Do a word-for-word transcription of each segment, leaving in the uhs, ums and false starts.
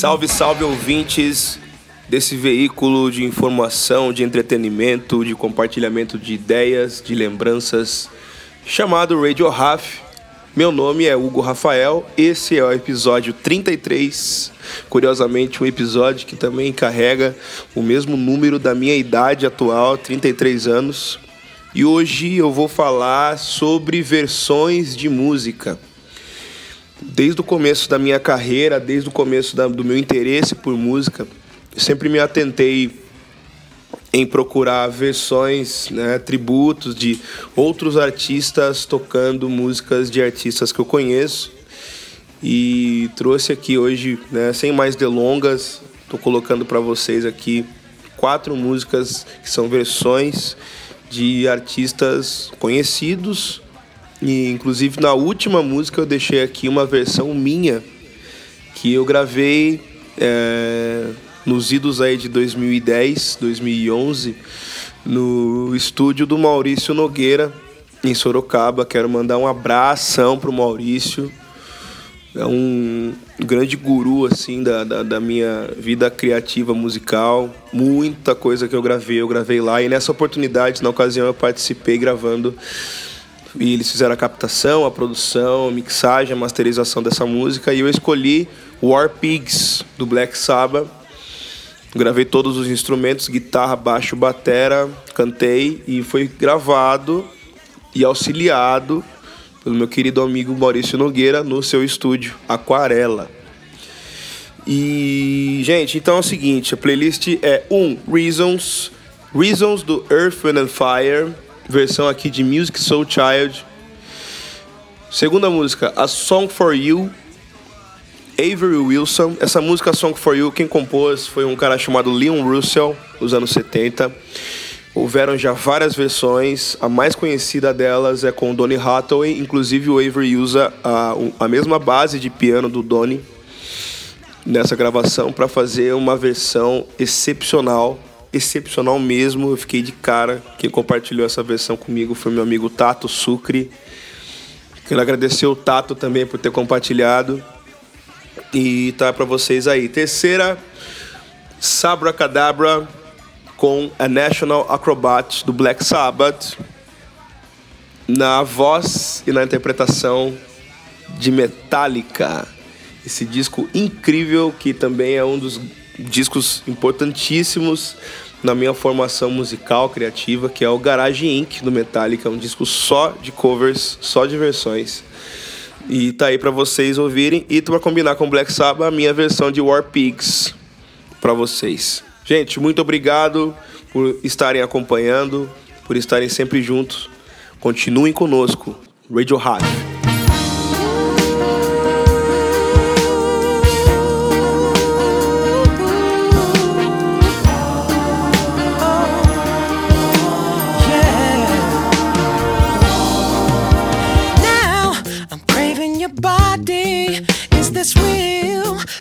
Salve, salve ouvintes desse veículo de informação, de entretenimento, de compartilhamento de ideias, de lembranças, chamado Radioraph. Meu nome é Hugo Rafael, esse é o episódio trinta e três, curiosamente um episódio que também carrega o mesmo número da minha idade atual, trinta e três anos. E hoje eu vou falar sobre versões de música. Desde o começo da minha carreira, desde o começo da, do meu interesse por música, eu sempre me atentei em procurar versões, né, tributos de outros artistas tocando músicas de artistas que eu conheço. E trouxe aqui hoje, né, sem mais delongas, estou colocando para vocês aqui quatro músicas que são versões de artistas conhecidos. E, inclusive, na última música eu deixei aqui uma versão minha que eu gravei é, nos idos aí de dois mil e dez, dois mil e onze, no estúdio do Maurício Nogueira, em Sorocaba. Quero mandar um abração pro Maurício. É um grande guru, assim, da, da, da minha vida criativa musical. Muita coisa que eu gravei, eu gravei lá. E nessa oportunidade, na ocasião, eu participei gravando. E eles fizeram a captação, a produção, a mixagem, a masterização dessa música. E eu escolhi War Pigs, do Black Sabbath. Gravei todos os instrumentos, guitarra, baixo, batera, cantei. E foi gravado e auxiliado pelo meu querido amigo Maurício Nogueira no seu estúdio, Aquarela. E, gente, então é o seguinte. A playlist é um, Reasons. Reasons do Earth, Wind and Fire. Versão aqui de Music Soul Child. Segunda música, A Song For You, Avery Wilson. Essa música, A Song For You, quem compôs foi um cara chamado Leon Russell, nos anos setenta. Houveram já várias versões. A mais conhecida delas é com o Donny Hathaway. Inclusive o Avery usa a, a mesma base de piano do Donny nessa gravação para fazer uma versão excepcional. Excepcional mesmo, eu fiquei de cara. Quem compartilhou essa versão comigo foi meu amigo Tato Sucre. Quero agradecer o Tato também por ter compartilhado. E tá pra vocês aí. Terceira, Sabra Cadabra com a National Acrobat do Black Sabbath. Na voz e na interpretação de Metallica. Esse disco incrível que também é um dos discos importantíssimos na minha formação musical criativa, que é o Garage Incorporated do Metallica, um disco só de covers, só de versões. E tá aí pra vocês ouvirem. E pra combinar com Black Sabbath, a minha versão de War Pigs pra vocês. Gente, muito obrigado por estarem acompanhando, por estarem sempre juntos. Continuem conosco. Radioraph.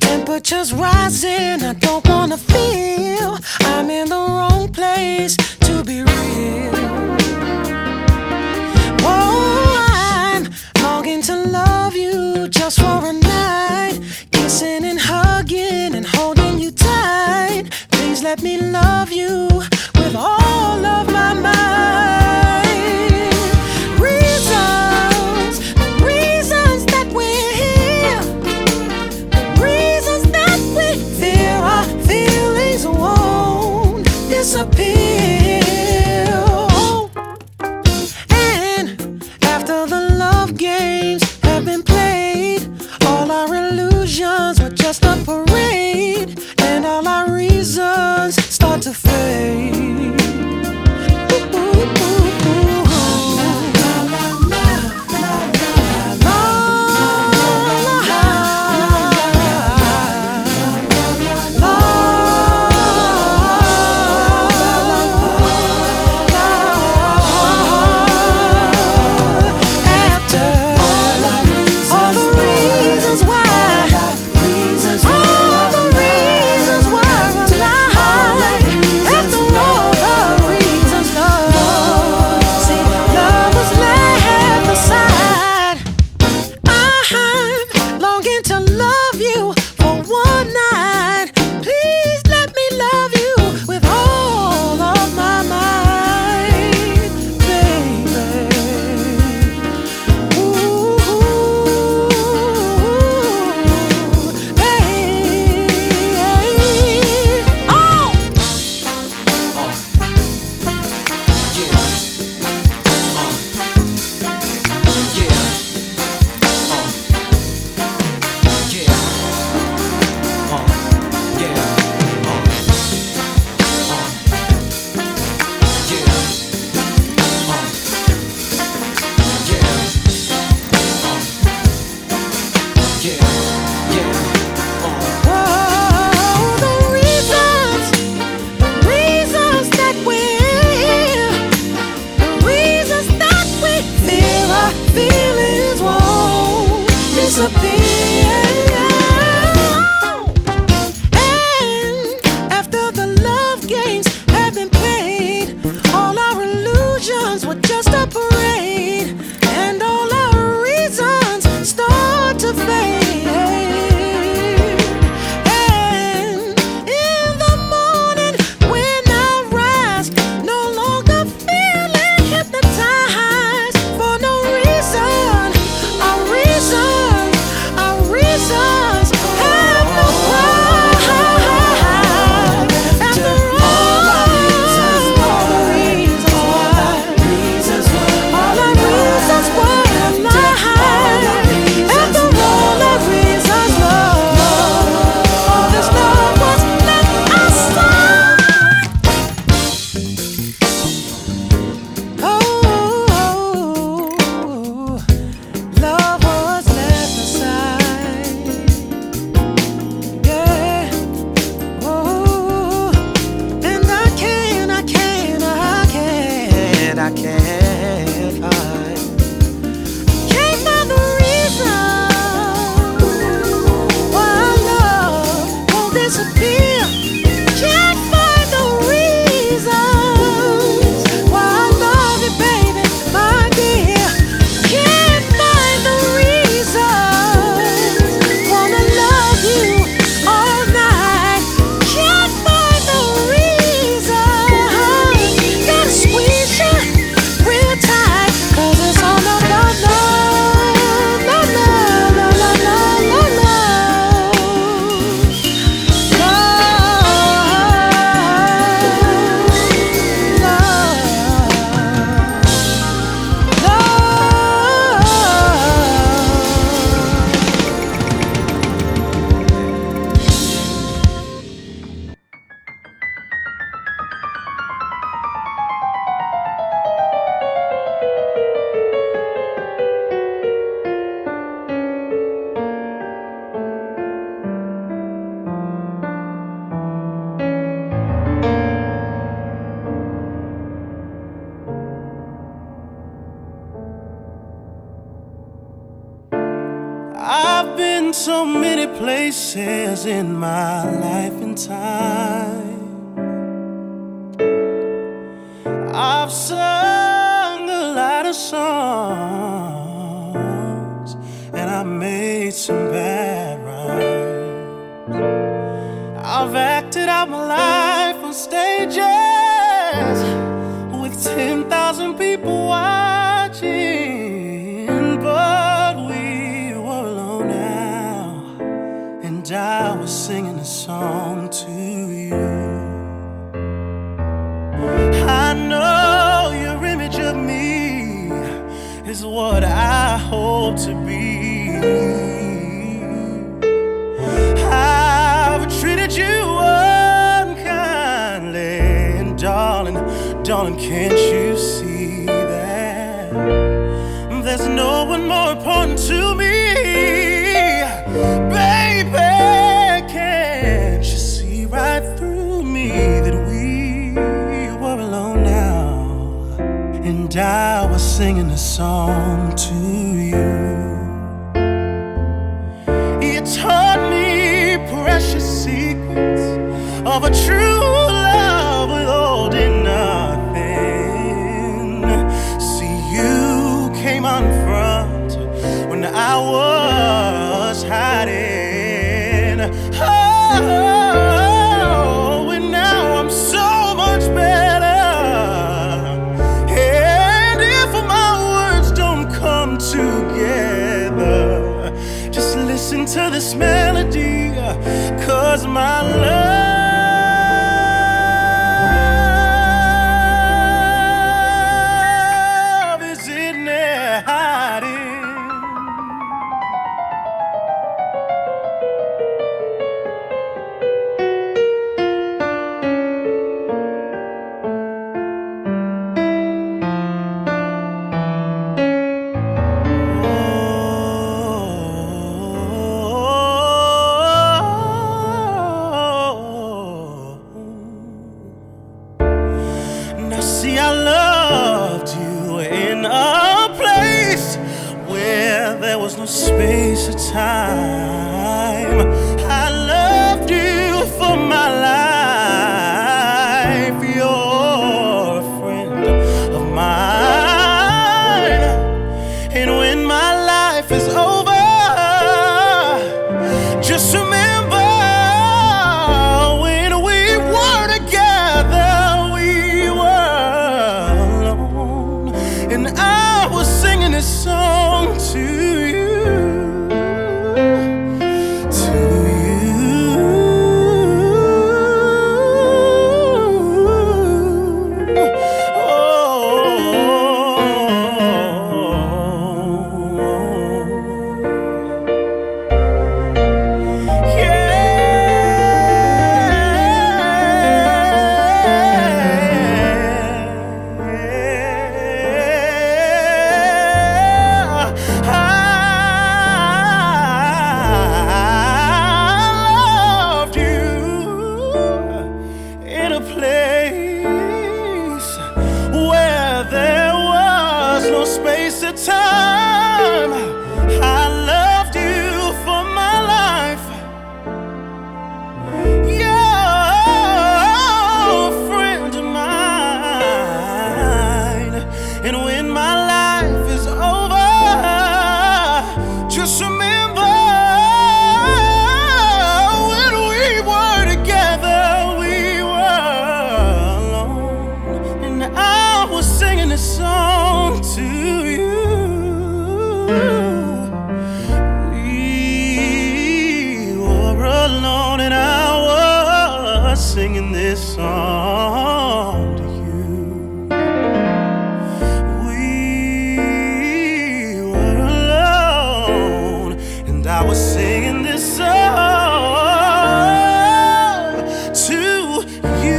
Temperatures rising, I don't wanna feel I'm in the wrong place to be real. Oh, I'm I can't find. Can't find the reason why our love won't disappear. Can't find the reason why I love you, baby, my dear. Can't find the reason, wanna love you all night. Can't find the reason, gotta squeeze you real tight. 'Cause it's all love, love, love, love, love, love, love, love, love, love, love, love. I've been so many places in my life and time. I've sung a lot of songs and I made some bad rhymes. I've acted out my life on stages with ten thousand people watching, but we were alone now, and I was singing a song to you. I know your image of me is what I hope to be. I've treated you unkindly, and darling, darling, can't you see that there's no one more important to me? Baby, can't you see right through me that we were alone now, and I was singing a song to you. You taught me precious secrets of a true love with old and nothing. See, you came on front when I was hiding. Oh, and now I'm so much better. And if my words don't come together, just listen to this melody, 'cause my love is in there hiding. Now see, I loved you in a place where there was no space or time. I loved you for my life. You're a friend of mine, and when my life is over, just remember when we were together, we were alone, and I was singing this song to you. a time I loved you for my life. You're a friend of mine, and when my life is over, just remember when we were together, we were alone, and I was singing this song to. Singing this song to you. We were alone, and I was singing this song to you.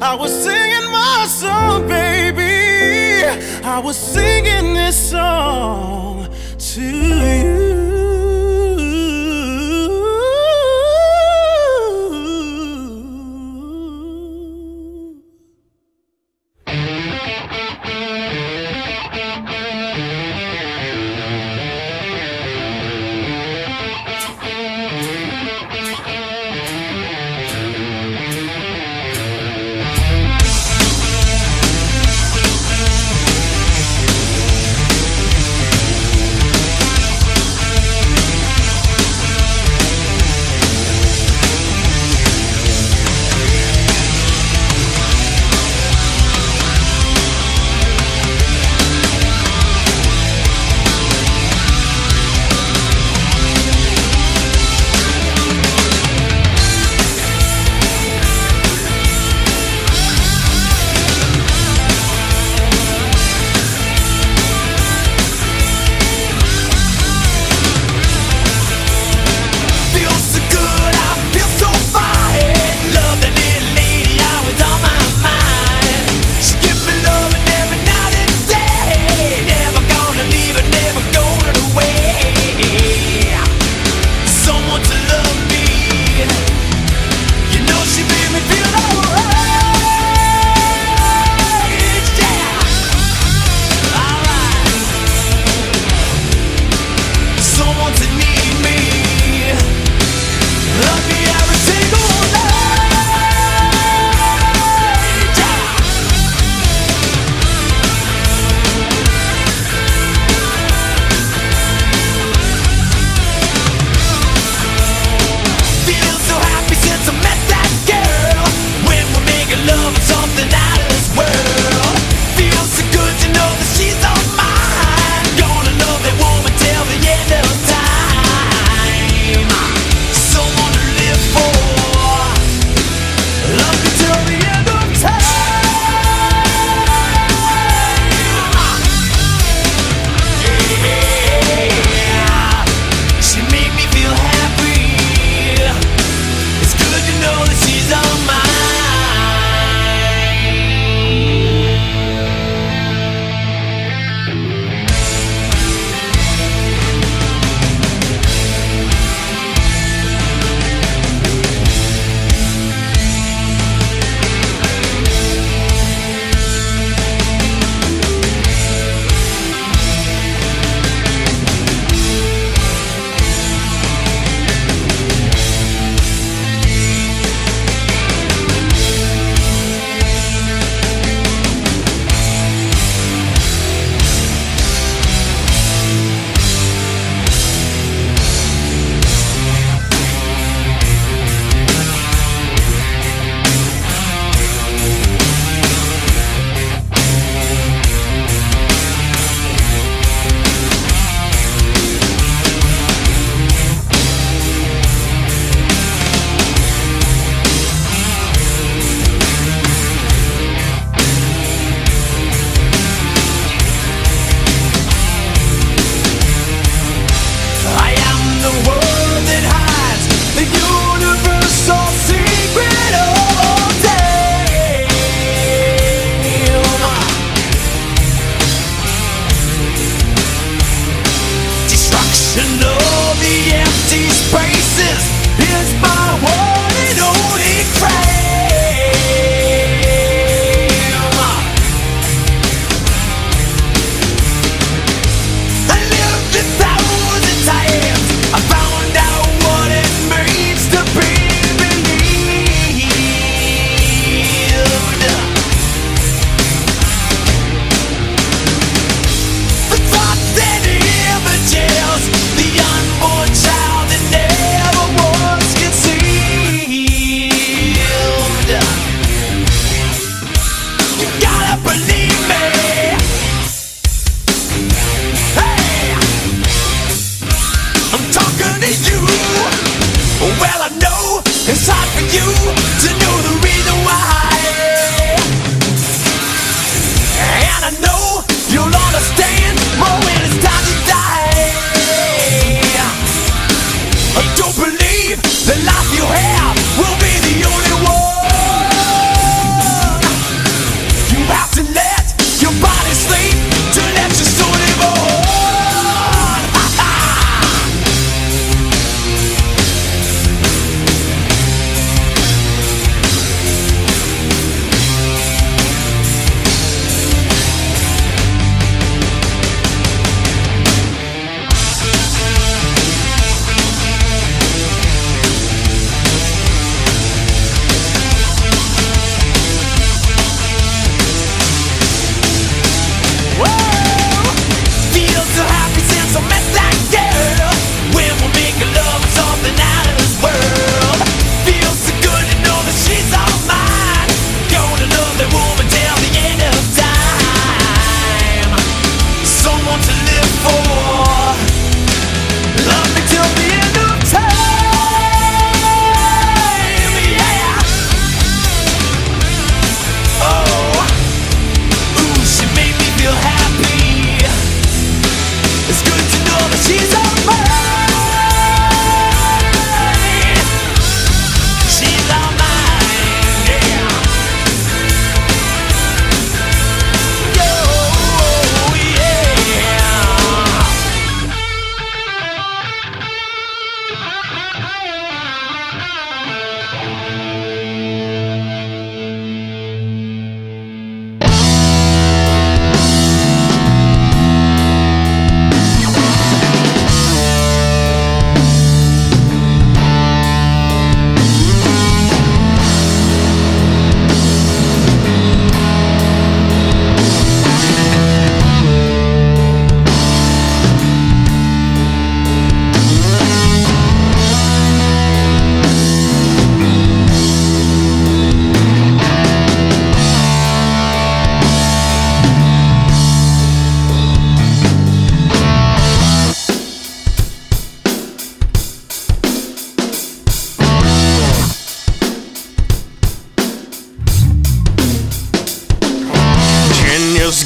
I was singing my song, baby. I was singing this song to you.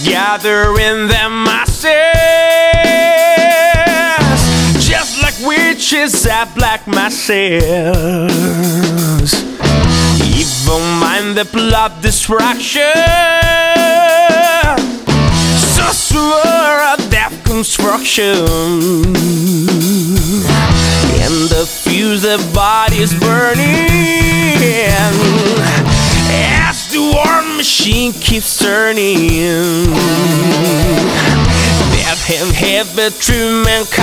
gather in them masses, just like witches at black masses. Evil mind, the plot destruction, sorcerer, death construction. And the fuse, the body's burning as the war machine keeps turning. Death and heaven to mankind,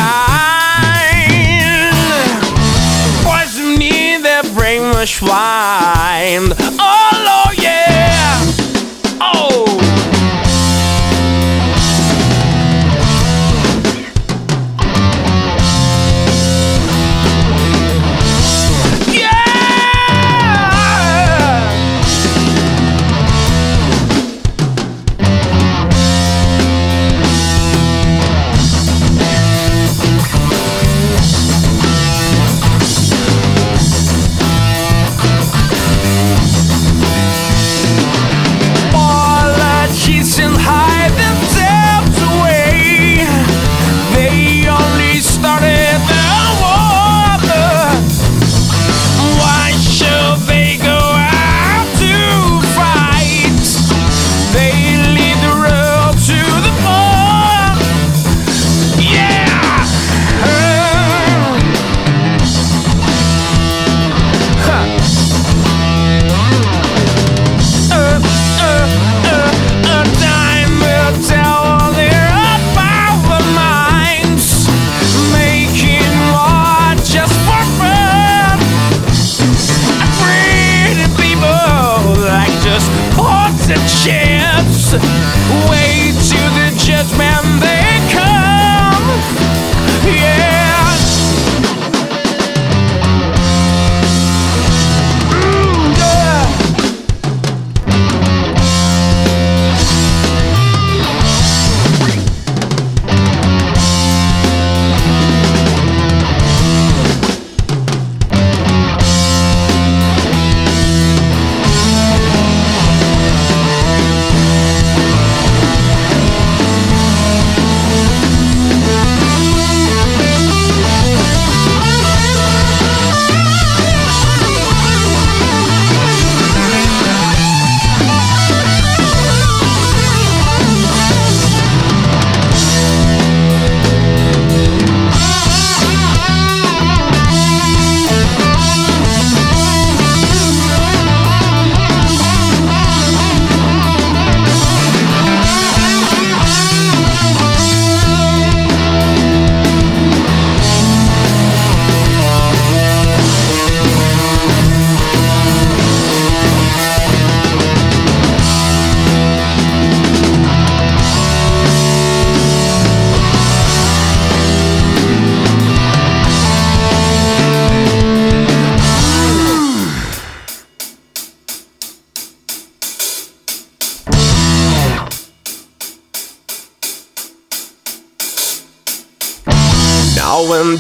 poison in the brainwash wine. Oh, oh yeah, oh.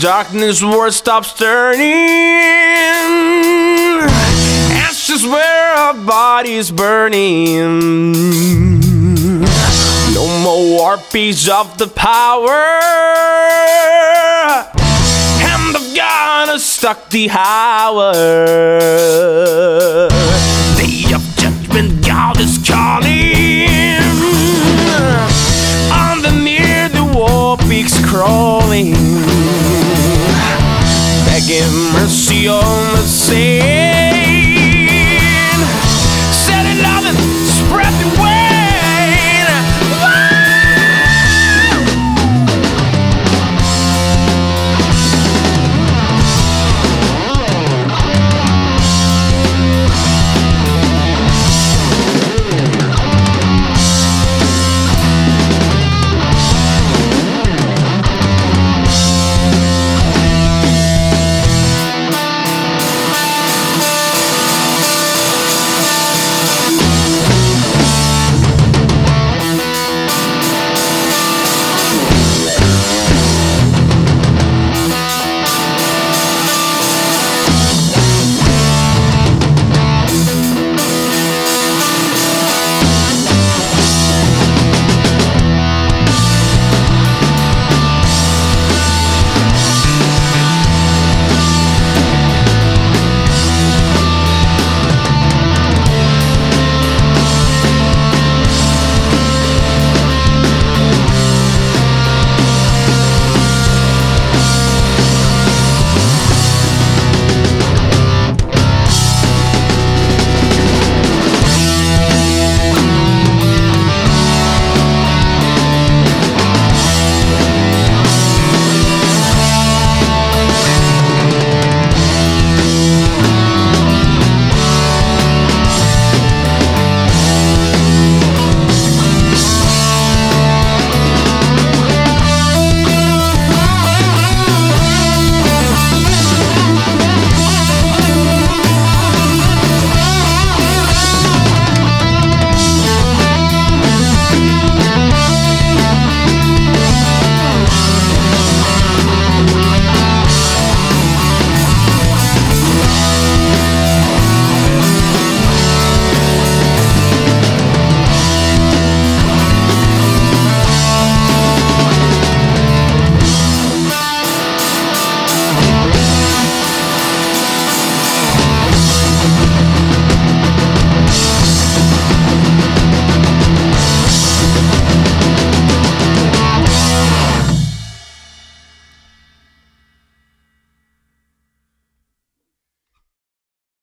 Darkness world stops turning, ashes where our bodies burning. No more war pigs of the power, and I've gonna stuck the hour. Day of judgment, God is calling, on the near the war pigs crawling. Give mercy on the sea.